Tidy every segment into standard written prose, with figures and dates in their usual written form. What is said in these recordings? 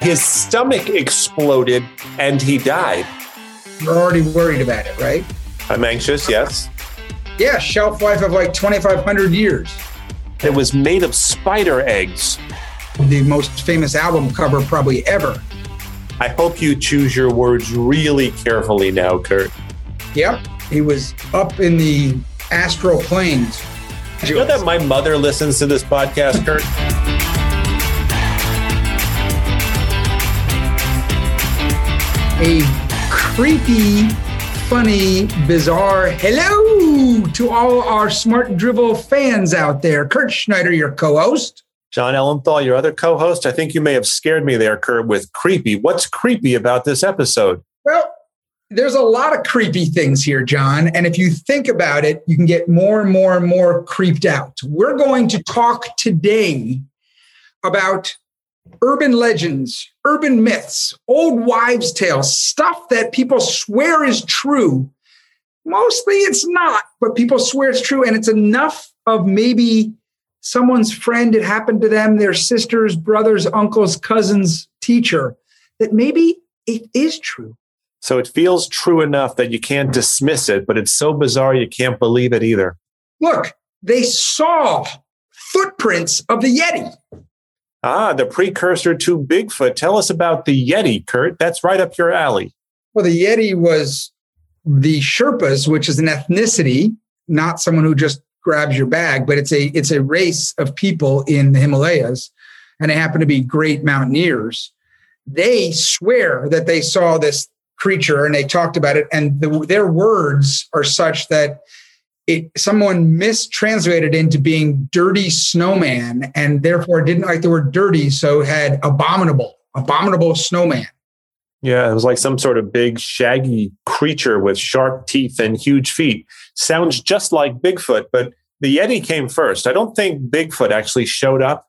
His stomach exploded and he died. You're already worried about it, right? I'm anxious, yes. Yeah, shelf life of like 2,500 years. It was made of spider eggs. The most famous album cover probably ever. I hope you choose your words really carefully now, Kurt. Yep, he was up in the astral planes. Do you know that my mother listens to this podcast, Kurt? A creepy, funny, bizarre hello to all our Smart Drivel fans out there. Kurt Schneider, your co-host. John Ellenthal, your other co-host. I think you may have scared me there, Kurt, with creepy. What's creepy about this episode? Well, there's a lot of creepy things here, John. And if you think about it, you can get more and more and more creeped out. We're going to talk today about urban legends, urban myths, old wives' tales, stuff that people swear is true. Mostly it's not, but people swear it's true. And it's enough of maybe someone's friend, it happened to them, their sisters, brothers, uncles, cousins, teacher, that maybe it is true. So it feels true enough that you can't dismiss it, but it's so bizarre you can't believe it either. Look, they saw footprints of the Yeti. Ah, the precursor to Bigfoot. Tell us about the Yeti, Kurt. That's right up your alley. Well, the Yeti was the Sherpas, which is an ethnicity, not someone who just grabs your bag, but it's a race of people in the Himalayas, and they happen to be great mountaineers. They swear that they saw this creature, and they talked about it, and their words are such that someone mistranslated into being dirty snowman, and therefore didn't like the word dirty, so had abominable snowman. Yeah, it was like some sort of big shaggy creature with sharp teeth and huge feet. Sounds just like Bigfoot, but the Yeti came first. I don't think Bigfoot actually showed up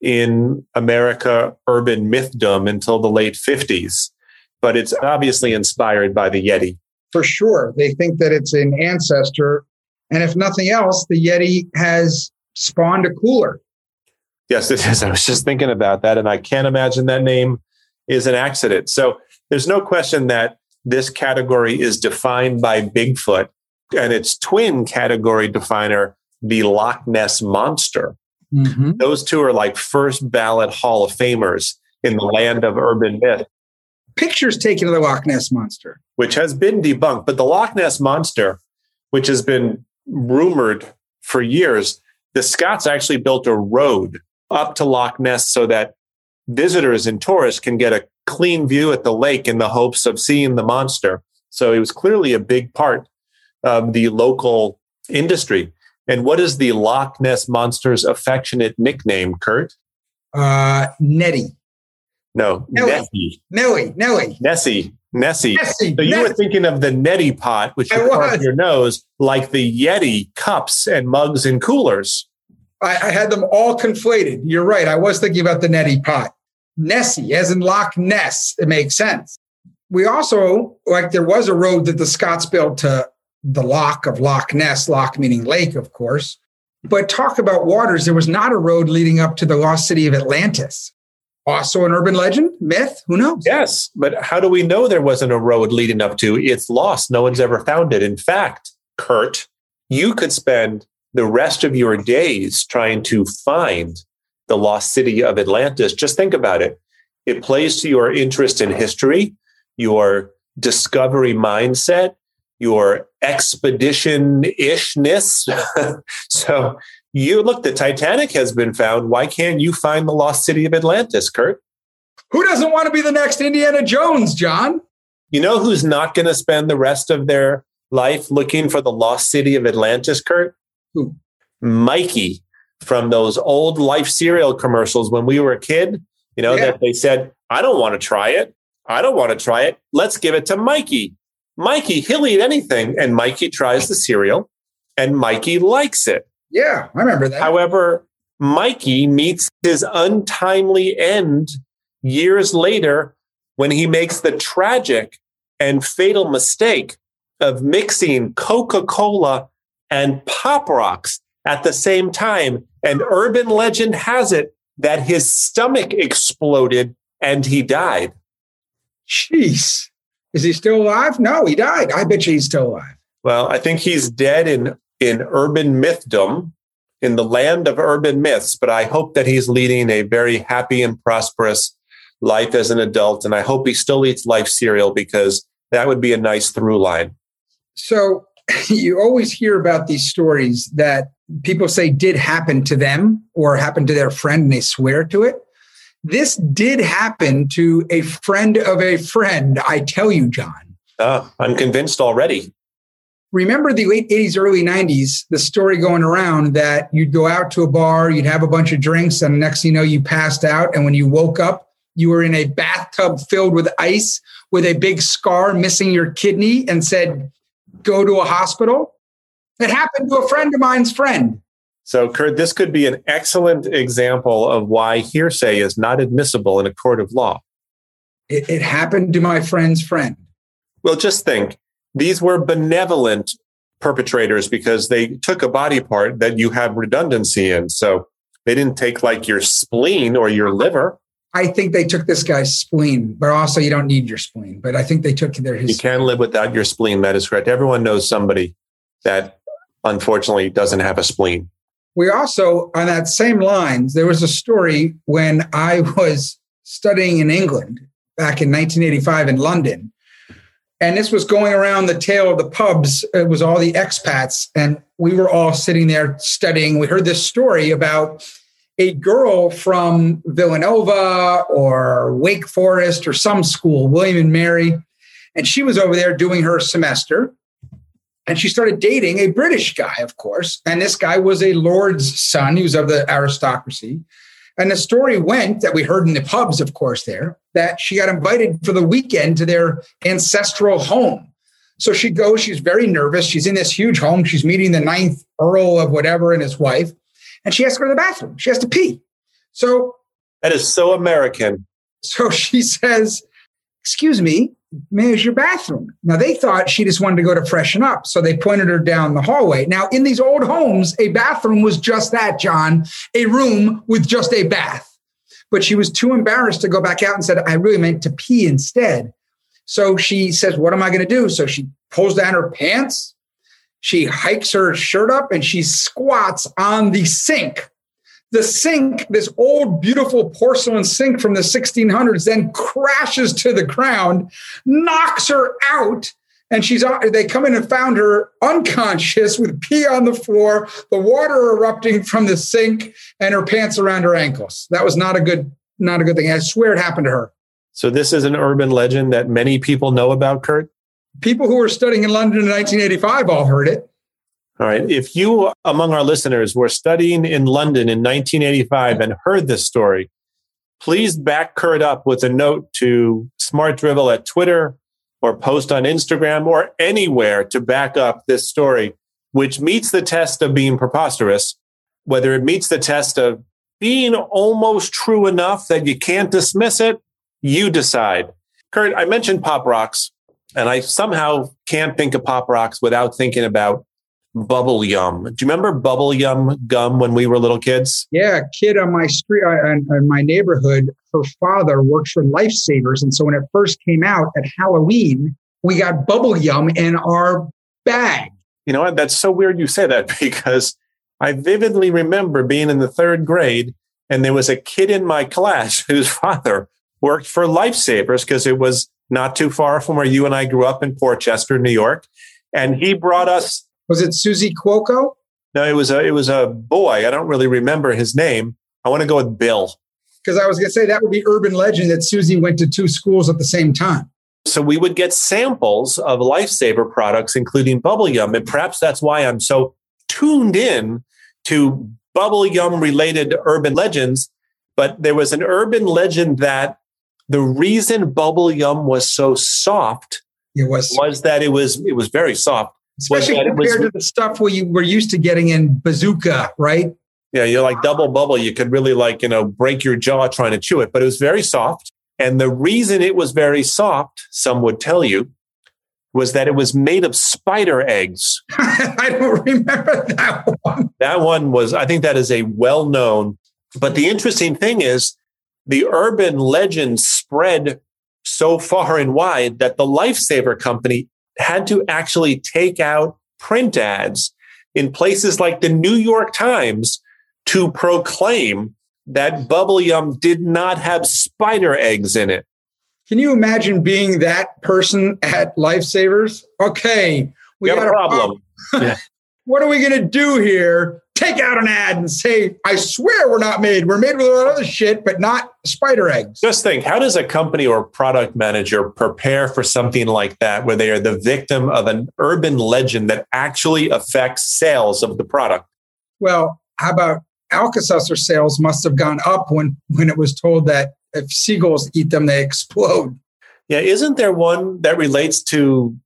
in America urban mythdom until the late 50s, but it's obviously inspired by the Yeti. For sure. They think that it's an ancestor. And if nothing else, the Yeti has spawned a cooler. Yes, it is. I was just thinking about that, and I can't imagine that name is an accident. So there's no question that this category is defined by Bigfoot and its twin category definer, the Loch Ness Monster. Mm-hmm. Those two are like first ballot Hall of Famers in the land of urban myth. Pictures taken of the Loch Ness Monster, which has been debunked, but the Loch Ness Monster, which has been rumored for years, the Scots actually built a road up to Loch Ness so that visitors and tourists can get a clean view at the lake in the hopes of seeing the monster. So it was clearly a big part of the local industry. And what is the Loch Ness Monster's affectionate nickname, Kurt? Nettie. No, Nessie. Nellie. Nessie. So you were thinking of the neti pot, which you put on your nose, like the Yeti cups and mugs and coolers. I had them all conflated. You're right. I was thinking about the neti pot. Nessie, as in Loch Ness, it makes sense. We also, like there was a road that the Scots built to the Loch of Loch Ness, Loch meaning lake, of course. But talk about waters. There was not a road leading up to the lost city of Atlantis. Also an urban legend, myth, who knows? Yes, but how do we know there wasn't a road leading up to? It's lost. No one's ever found it. In fact, Kurt, you could spend the rest of your days trying to find the lost city of Atlantis. Just think about it. It plays to your interest in history, your discovery mindset, your expedition-ishness. So you look, the Titanic has been found. Why can't you find the lost city of Atlantis, Kurt? Who doesn't want to be the next Indiana Jones, John? You know who's not going to spend the rest of their life looking for the lost city of Atlantis, Kurt? Who? Mikey from those old Life cereal commercials when we were a kid, that they said, I don't want to try it. Let's give it to Mikey. Mikey, he'll eat anything. And Mikey tries the cereal and Mikey likes it. Yeah, I remember that. However, Mikey meets his untimely end years later when he makes the tragic and fatal mistake of mixing Coca-Cola and Pop Rocks at the same time. And urban legend has it that his stomach exploded and he died. Jeez. Is he still alive? No, he died. I bet you he's still alive. Well, I think he's dead in urban mythdom, in the land of urban myths. But I hope that he's leading a very happy and prosperous life as an adult. And I hope he still eats Life cereal, because that would be a nice through line. So you always hear about these stories that people say did happen to them or happened to their friend, and they swear to it. This did happen to a friend of a friend, I tell you, John. I'm convinced already. Remember the late 80s, early 90s, the story going around that you'd go out to a bar, you'd have a bunch of drinks, and next thing you know, you passed out. And when you woke up, you were in a bathtub filled with ice with a big scar missing your kidney and said, go to a hospital. It happened to a friend of mine's friend. So, Kurt, this could be an excellent example of why hearsay is not admissible in a court of law. It happened to my friend's friend. Well, just think, these were benevolent perpetrators because they took a body part that you have redundancy in. So they didn't take like your spleen or your liver. I think they took this guy's spleen, but also you don't need your spleen. But I think they took his. You can live without your spleen. That is correct. Everyone knows somebody that unfortunately doesn't have a spleen. We also, on that same lines, there was a story when I was studying in England back in 1985 in London. And this was going around the tale of the pubs. It was all the expats. And we were all sitting there studying. We heard this story about a girl from Villanova or Wake Forest or some school, William and Mary. And she was over there doing her semester. And she started dating a British guy, of course. And this guy was a lord's son. He was of the aristocracy. And the story went, that we heard in the pubs, of course, there, that she got invited for the weekend to their ancestral home. So she goes, she's very nervous. She's in this huge home. She's meeting the 9th Earl of whatever and his wife. And she has to go to the bathroom. She has to pee. So that is so American. So she says, excuse me, where's your bathroom? Now, they thought she just wanted to go to freshen up. So they pointed her down the hallway. Now, in these old homes, a bathroom was just that, John, a room with just a bath. But she was too embarrassed to go back out and said, I really meant to pee instead. So she says, what am I going to do? So she pulls down her pants. She hikes her shirt up and she squats on the sink. The sink, this old, beautiful porcelain sink from the 1600s, then crashes to the ground, knocks her out, and they come in and found her unconscious with pee on the floor, the water erupting from the sink, and her pants around her ankles. That was not a good thing. I swear it happened to her. So this is an urban legend that many people know about, Kurt? People who were studying in London in 1985 all heard it. All right. If you, among our listeners, were studying in London in 1985 and heard this story, please back Kurt up with a note to SmartDrivel at Twitter or post on Instagram or anywhere to back up this story, which meets the test of being preposterous, whether it meets the test of being almost true enough that you can't dismiss it, you decide. Kurt, I mentioned Pop Rocks, and I somehow can't think of Pop Rocks without thinking about Bubble Yum. Do you remember Bubble Yum gum when we were little kids? Yeah, a kid on my street, in my neighborhood, her father works for Life Savers. And so when it first came out at Halloween, we got Bubble Yum in our bag. You know what? That's so weird you say that, because I vividly remember being in the third grade and there was a kid in my class whose father worked for Life Savers, because it was not too far from where you and I grew up in Port Chester, New York. And he brought us... Was it Susie Cuoco? No, it was a boy. I don't really remember his name. I want to go with Bill. Because I was going to say that would be urban legend that Susie went to two schools at the same time. So we would get samples of Lifesaver products, including Bubble Yum. And perhaps that's why I'm so tuned in to Bubble Yum related urban legends. But there was an urban legend that the reason Bubble Yum was so soft was that it was very soft. Especially compared to the stuff we were used to getting in Bazooka, right? Yeah, you're like Double Bubble. You could really break your jaw trying to chew it. But it was very soft. And the reason it was very soft, some would tell you, was that it was made of spider eggs. I don't remember that one. That one was, I think that is a well-known. But the interesting thing is the urban legend spread so far and wide that the Lifesaver Company had to actually take out print ads in places like the New York Times to proclaim that Bubble Yum did not have spider eggs in it. Can you imagine being that person at Lifesavers? Okay, we got a problem. Yeah. What are we going to do here? Take out an ad and say, I swear we're not made. We're made with a lot of other shit, but not spider eggs. Just think, how does a company or product manager prepare for something like that, where they are the victim of an urban legend that actually affects sales of the product? Well, how about Alka-Seltzer sales must have gone up when it was told that if seagulls eat them, they explode. Yeah, isn't there one that relates to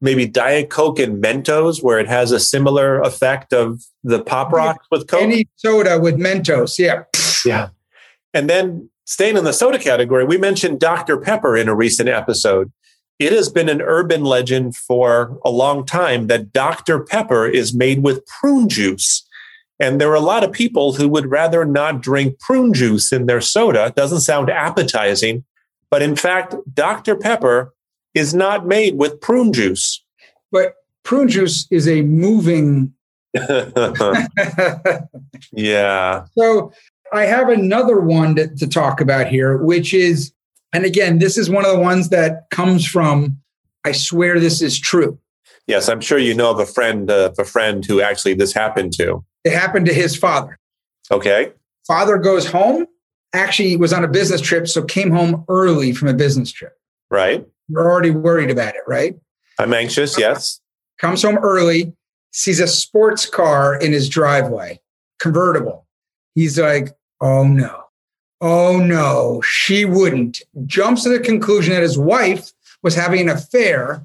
maybe Diet Coke and Mentos, where it has a similar effect of the Pop Rocks with Coke? Any soda with Mentos, yeah. Yeah. And then staying in the soda category, we mentioned Dr. Pepper in a recent episode. It has been an urban legend for a long time that Dr. Pepper is made with prune juice. And there are a lot of people who would rather not drink prune juice in their soda. It doesn't sound appetizing, but in fact, Dr. Pepper is not made with prune juice. But prune juice is a moving. Yeah. So I have another one to talk about here, which is, and again, this is one of the ones that comes from, I swear this is true. Yes, I'm sure you know of a friend who actually this happened to. It happened to his father. Okay. Father goes home. Actually, he was on a business trip, so came home early from a business trip. Right. You're already worried about it, right? I'm anxious, yes. Comes home early, sees a sports car in his driveway, convertible. He's like, oh no, she wouldn't. Jumps to the conclusion that his wife was having an affair,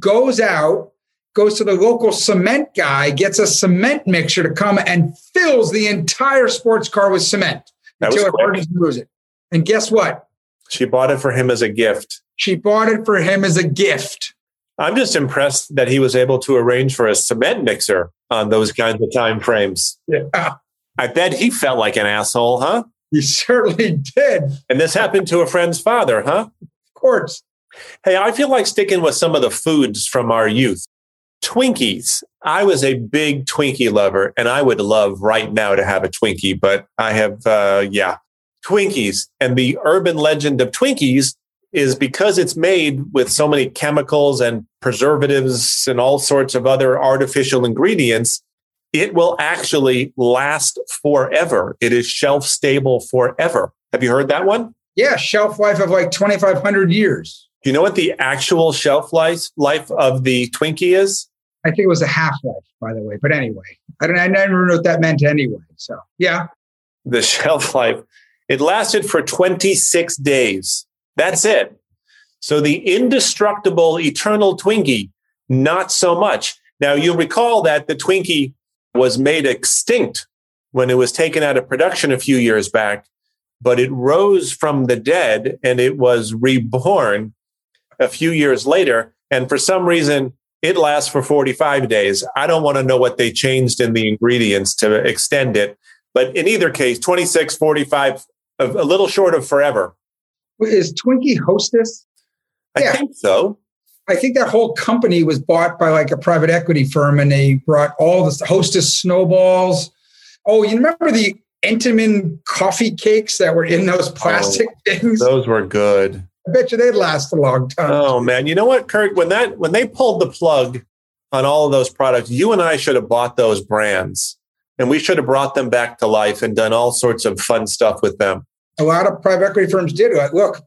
goes out, goes to the local cement guy, gets a cement mixer to come and fills the entire sports car with cement until it hardens and loses it. And guess what? She bought it for him as a gift. I'm just impressed that he was able to arrange for a cement mixer on those kinds of time frames. Yeah. I bet he felt like an asshole, huh? He certainly did. And this happened to a friend's father, huh? Of course. Hey, I feel like sticking with some of the foods from our youth. Twinkies. I was a big Twinkie lover, and I would love right now to have a Twinkie, but I have, Twinkies. And the urban legend of Twinkies is because it's made with so many chemicals and preservatives and all sorts of other artificial ingredients, it will actually last forever. It is shelf stable forever. Have you heard that one? Yeah, shelf life of like 2,500 years. Do you know what the actual shelf life of the Twinkie is? I think it was a half-life, by the way. But anyway, I never knew what that meant anyway. So, yeah. The shelf life, it lasted for 26 days. That's it. So the indestructible eternal Twinkie, not so much. Now, you'll recall that the Twinkie was made extinct when it was taken out of production a few years back, but it rose from the dead and it was reborn a few years later. And for some reason, it lasts for 45 days. I don't want to know what they changed in the ingredients to extend it. But in either case, 26, 45, a little short of forever. Is Twinkie Hostess? Yeah. I think so. I think that whole company was bought by like a private equity firm, and they brought all the Hostess snowballs. Oh, you remember the Entenmann coffee cakes that were in those plastic things? Those were good. I bet you they'd last a long time. Oh, man. You know what, Kurt? When they pulled the plug on all of those products, you and I should have bought those brands, and we should have brought them back to life and done all sorts of fun stuff with them. A lot of private equity firms did. Like, look,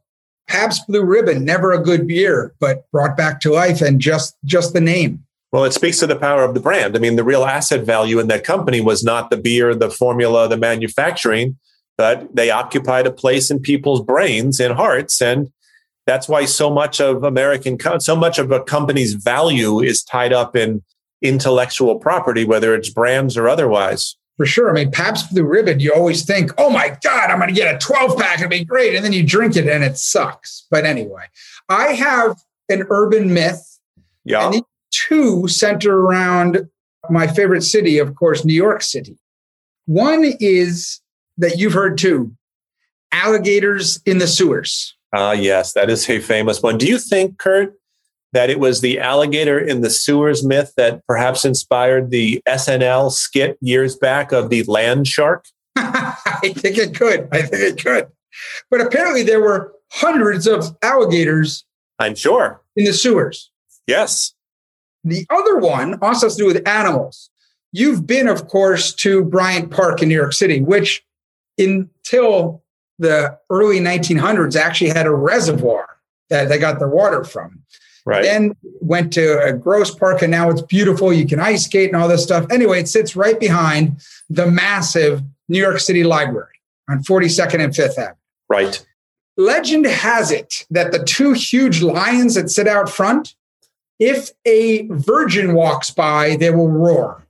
Pabst Blue Ribbon, never a good beer, but brought back to life, and just the name. Well, it speaks to the power of the brand. I mean, the real asset value in that company was not the beer, the formula, the manufacturing, but they occupied a place in people's brains and hearts. And that's why so much of a company's value is tied up in intellectual property, whether it's brands or otherwise. For sure. I mean, Pabst Blue Ribbon, you always think, oh my God, I'm going to get a 12-pack. It'll be great. And then you drink it and it sucks. But anyway, I have an urban myth Yeah. And these two center around my favorite city, of course, New York City. One is that you've heard too, alligators in the sewers. Yes, that is a famous one. Do you think, Kurt, that it was the alligator in the sewers myth that perhaps inspired the SNL skit years back of the land shark? I think it could. But apparently there were hundreds of alligators. I'm sure. In the sewers. Yes. The other one also has to do with animals. You've been, of course, to Bryant Park in New York City, which until the early 1900s actually had a reservoir that they got their water from. Right. Then went to a Grosse Park, and now it's beautiful. You can ice skate and all this stuff. Anyway, it sits right behind the massive New York City Library on 42nd and 5th Avenue. Right. Legend has it that the two huge lions that sit out front, if a virgin walks by, they will roar.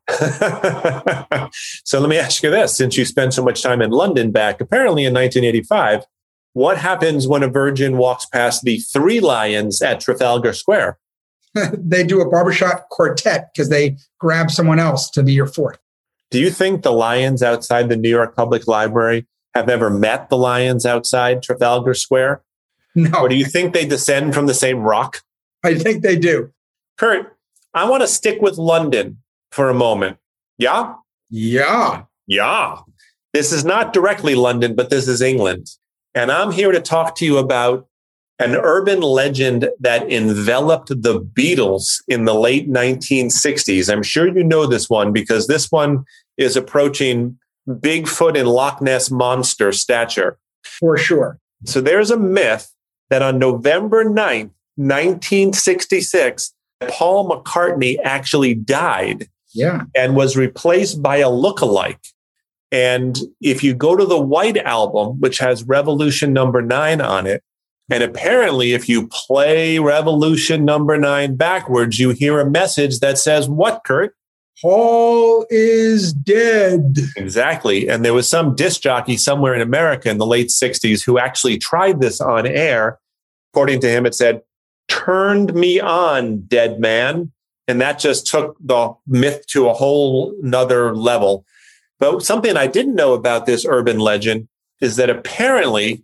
So let me ask you this, since you spent so much time in London back, apparently in 1985, what happens when a virgin walks past the three lions at Trafalgar Square? They do a barbershop quartet because they grab someone else to be your fourth. Do you think the lions outside the New York Public Library have ever met the lions outside Trafalgar Square? No. Or do you think they descend from the same rock? I think they do. Kurt, I want to stick with London for a moment. Yeah? Yeah. Yeah. This is not directly London, but this is England. And I'm here to talk to you about an urban legend that enveloped the Beatles in the late 1960s. I'm sure you know this one because this one is approaching Bigfoot and Loch Ness Monster stature. For sure. So there's a myth that on November 9th, 1966, Paul McCartney actually died. Yeah. And was replaced by a lookalike. And if you go to the White Album, which has Revolution Number 9 on it, and apparently if you play Revolution Number 9 backwards, you hear a message that says, what, Kurt? Paul is dead. Exactly. And there was some disc jockey somewhere in America in the late 60s who actually tried this on air. According to him, it said, turned me on, dead man. And that just took the myth to a whole nother level. But something I didn't know about this urban legend is that apparently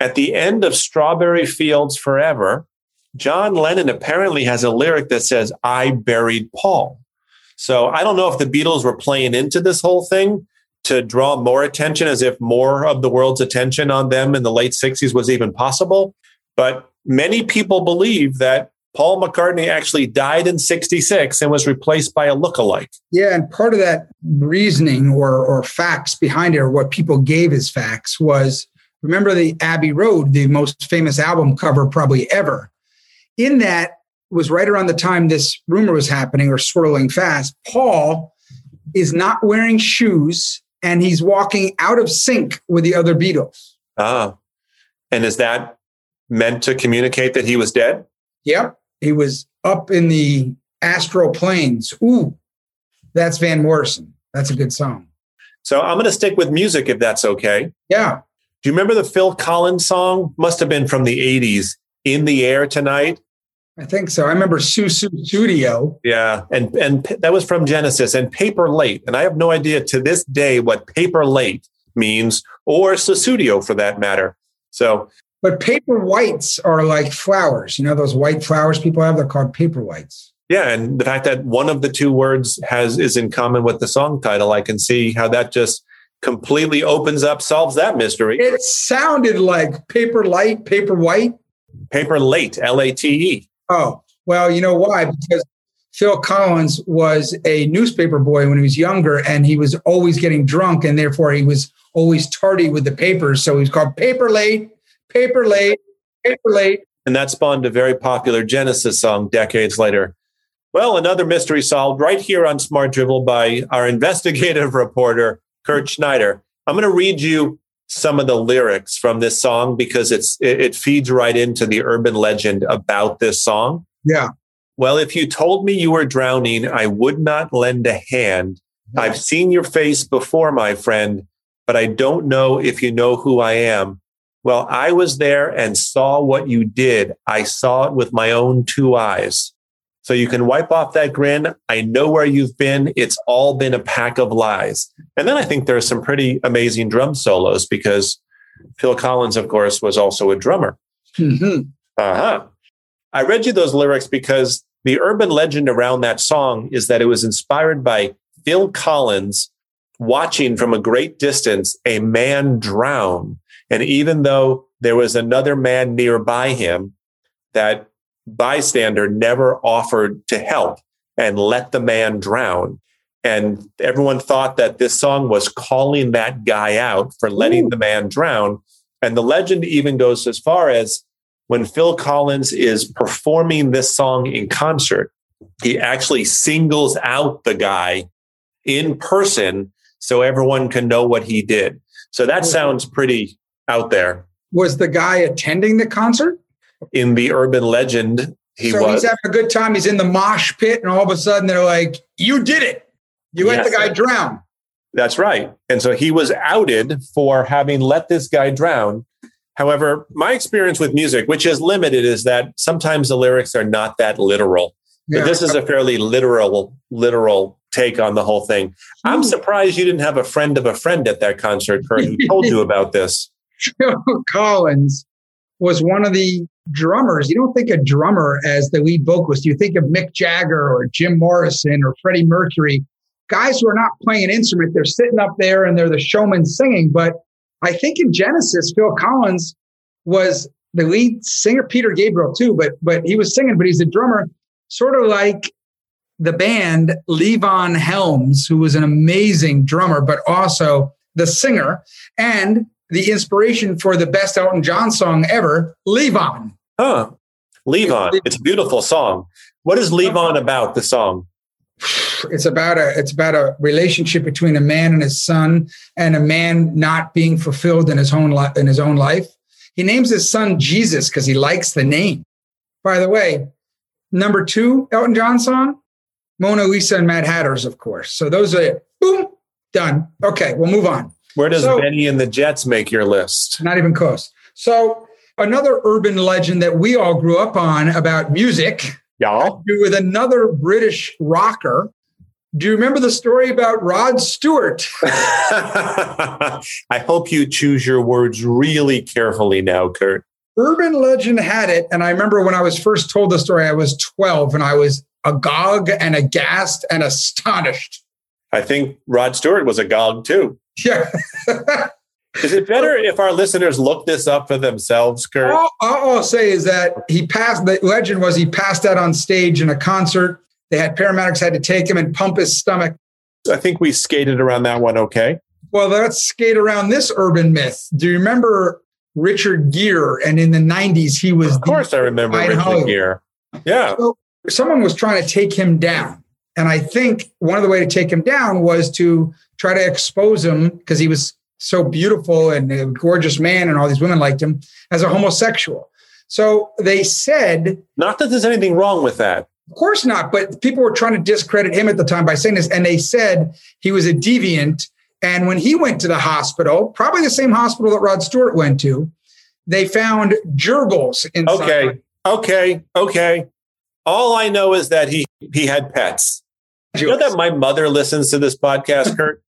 at the end of Strawberry Fields Forever, John Lennon apparently has a lyric that says, I buried Paul. So I don't know if the Beatles were playing into this whole thing to draw more attention, as if more of the world's attention on them in the late 60s was even possible. But many people believe that Paul McCartney actually died in 66 and was replaced by a lookalike. Yeah, and part of that reasoning or facts behind it, or what people gave as facts, was, remember the Abbey Road, the most famous album cover probably ever? In that, was right around the time this rumor was happening or swirling fast. Paul is not wearing shoes and he's walking out of sync with the other Beatles. Ah, and is that meant to communicate that he was dead? Yep. He was up in the astral planes. Ooh, that's Van Morrison. That's a good song. So I'm going to stick with music if that's okay. Yeah. Do you remember the Phil Collins song? Must have been from the 80s, In the Air Tonight. I think so. I remember Susudio. Yeah. And that was from Genesis, and Paper Late. And I have no idea to this day what Paper Late means, or Susudio for that matter. So, but paper whites are like flowers. You know, those white flowers people have, they're called paper whites. Yeah. And the fact that one of the two words is in common with the song title, I can see how that just completely opens up, solves that mystery. It sounded like paper light, paper white. Paper Late, L-A-T-E. Oh, well, you know why? Because Phil Collins was a newspaper boy when he was younger, and he was always getting drunk, and therefore he was always tardy with the papers. So he was called Paper Late, Paper Late, Paper Late. And that spawned a very popular Genesis song decades later. Well, another mystery solved right here on Smart Dribble by our investigative reporter, Kurt Schneider. I'm going to read you some of the lyrics from this song because it feeds right into the urban legend about this song. Yeah. Well, if you told me you were drowning, I would not lend a hand. Yeah. I've seen your face before, my friend, but I don't know if you know who I am. Well, I was there and saw what you did. I saw it with my own two eyes. So you can wipe off that grin. I know where you've been. It's all been a pack of lies. And then I think there are some pretty amazing drum solos because Phil Collins, of course, was also a drummer. Mm-hmm. Uh-huh. I read you those lyrics because the urban legend around that song is that it was inspired by Phil Collins watching from a great distance a man drown. And even though there was another man nearby him, that bystander never offered to help and let the man drown. And everyone thought that this song was calling that guy out for letting the man drown. And the legend even goes as far as when Phil Collins is performing this song in concert, he actually singles out the guy in person so everyone can know what he did. So that sounds pretty out there. Was the guy attending the concert? In the urban legend, he was. So he's having a good time. He's in the mosh pit, and all of a sudden they're like, you did it. You let the guy drown. That's right. And so he was outed for having let this guy drown. However, my experience with music, which is limited, is that sometimes the lyrics are not that literal. Yeah. But this is a fairly literal take on the whole thing. I'm surprised you didn't have a friend of a friend at that concert, Kurt, who told you about this. Phil Collins was one of the drummers. You don't think of drummer as the lead vocalist. You think of Mick Jagger or Jim Morrison or Freddie Mercury, guys who are not playing an instrument. They're sitting up there and they're the showman singing. But I think in Genesis, Phil Collins was the lead singer, Peter Gabriel too, but he was singing, but he's a drummer, sort of like the band Levon Helms, who was an amazing drummer, but also the singer and the inspiration for the best Elton John song ever, Levon. Huh. Levon. It's a beautiful song. What is Levon about, the song? It's about a relationship between a man and his son, and a man not being fulfilled in his own life. He names his son Jesus because he likes the name. By the way, number 2 Elton John song, Mona Lisa and Mad Hatters, of course. So those are it. Boom, done. Okay, we'll move on. Where does Benny and the Jets make your list? Not even close. So another urban legend that we all grew up on about music. Y'all. With another British rocker. Do you remember the story about Rod Stewart? I hope you choose your words really carefully now, Kurt. Urban legend had it. And I remember when I was first told the story, I was 12 and I was agog and aghast and astonished. I think Rod Stewart was agog too. Yeah. Is it better if our listeners look this up for themselves, Kurt? All I'll say is that the legend was he passed out on stage in a concert. They had paramedics had to take him and pump his stomach. I think we skated around that one okay. Well, let's skate around this urban myth. Do you remember Richard Gere? And in the 90s, he was... Of course I remember Richard Gere. Yeah. So someone was trying to take him down. And I think one of the ways to take him down was to try to expose him, because he was so beautiful and a gorgeous man and all these women liked him, as a homosexual. So they said... Not that there's anything wrong with that. Of course not, but people were trying to discredit him at the time by saying this, and they said he was a deviant. And when he went to the hospital, probably the same hospital that Rod Stewart went to, they found gerbils inside. Okay. All I know is that he had pets. You know that my mother listens to this podcast, Kurt?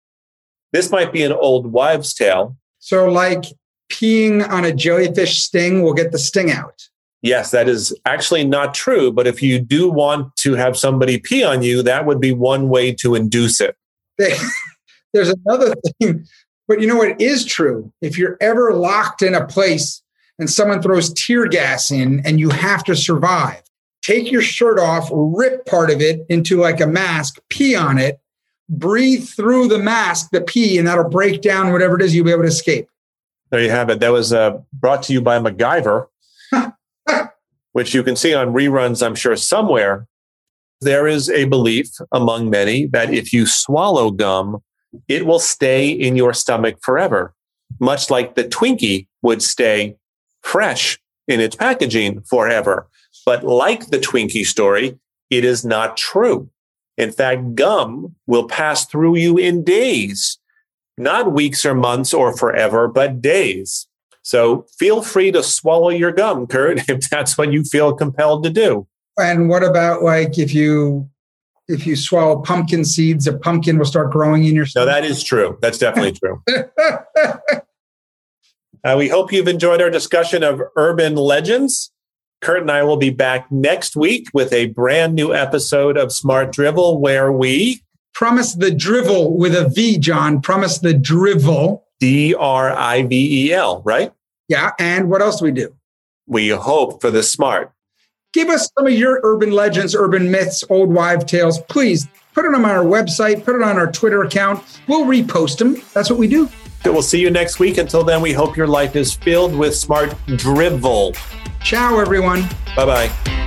This might be an old wives' tale. So like peeing on a jellyfish sting will get the sting out. Yes, that is actually not true. But if you do want to have somebody pee on you, that would be one way to induce it. There's another thing. But you know what is true? If you're ever locked in a place and someone throws tear gas in and you have to survive, take your shirt off, rip part of it into like a mask, pee on it, breathe through the mask, the pee, and that'll break down whatever it is. You'll be able to escape. There you have it. That was brought to you by MacGyver, which you can see on reruns, I'm sure, somewhere. There is a belief among many that if you swallow gum, it will stay in your stomach forever, much like the Twinkie would stay fresh in its packaging forever. But like the Twinkie story, it is not true. In fact, gum will pass through you in days, not weeks or months or forever, but days. So feel free to swallow your gum, Kurt, if that's what you feel compelled to do. And what about like if you swallow pumpkin seeds, a pumpkin will start growing in your stomach? No, that is true. That's definitely true. We hope you've enjoyed our discussion of urban legends. Kurt and I will be back next week with a brand new episode of Smart Drivel, where we... Promise the drivel with a V, John. Promise the drivel. D-R-I-V-E-L, right? Yeah. And what else do we do? We hope for the smart. Give us some of your urban legends, urban myths, old wives' tales. Please put it on our website. Put it on our Twitter account. We'll repost them. That's what we do. We'll see you next week. Until then, we hope your life is filled with smart drivel. Ciao, everyone. Bye-bye.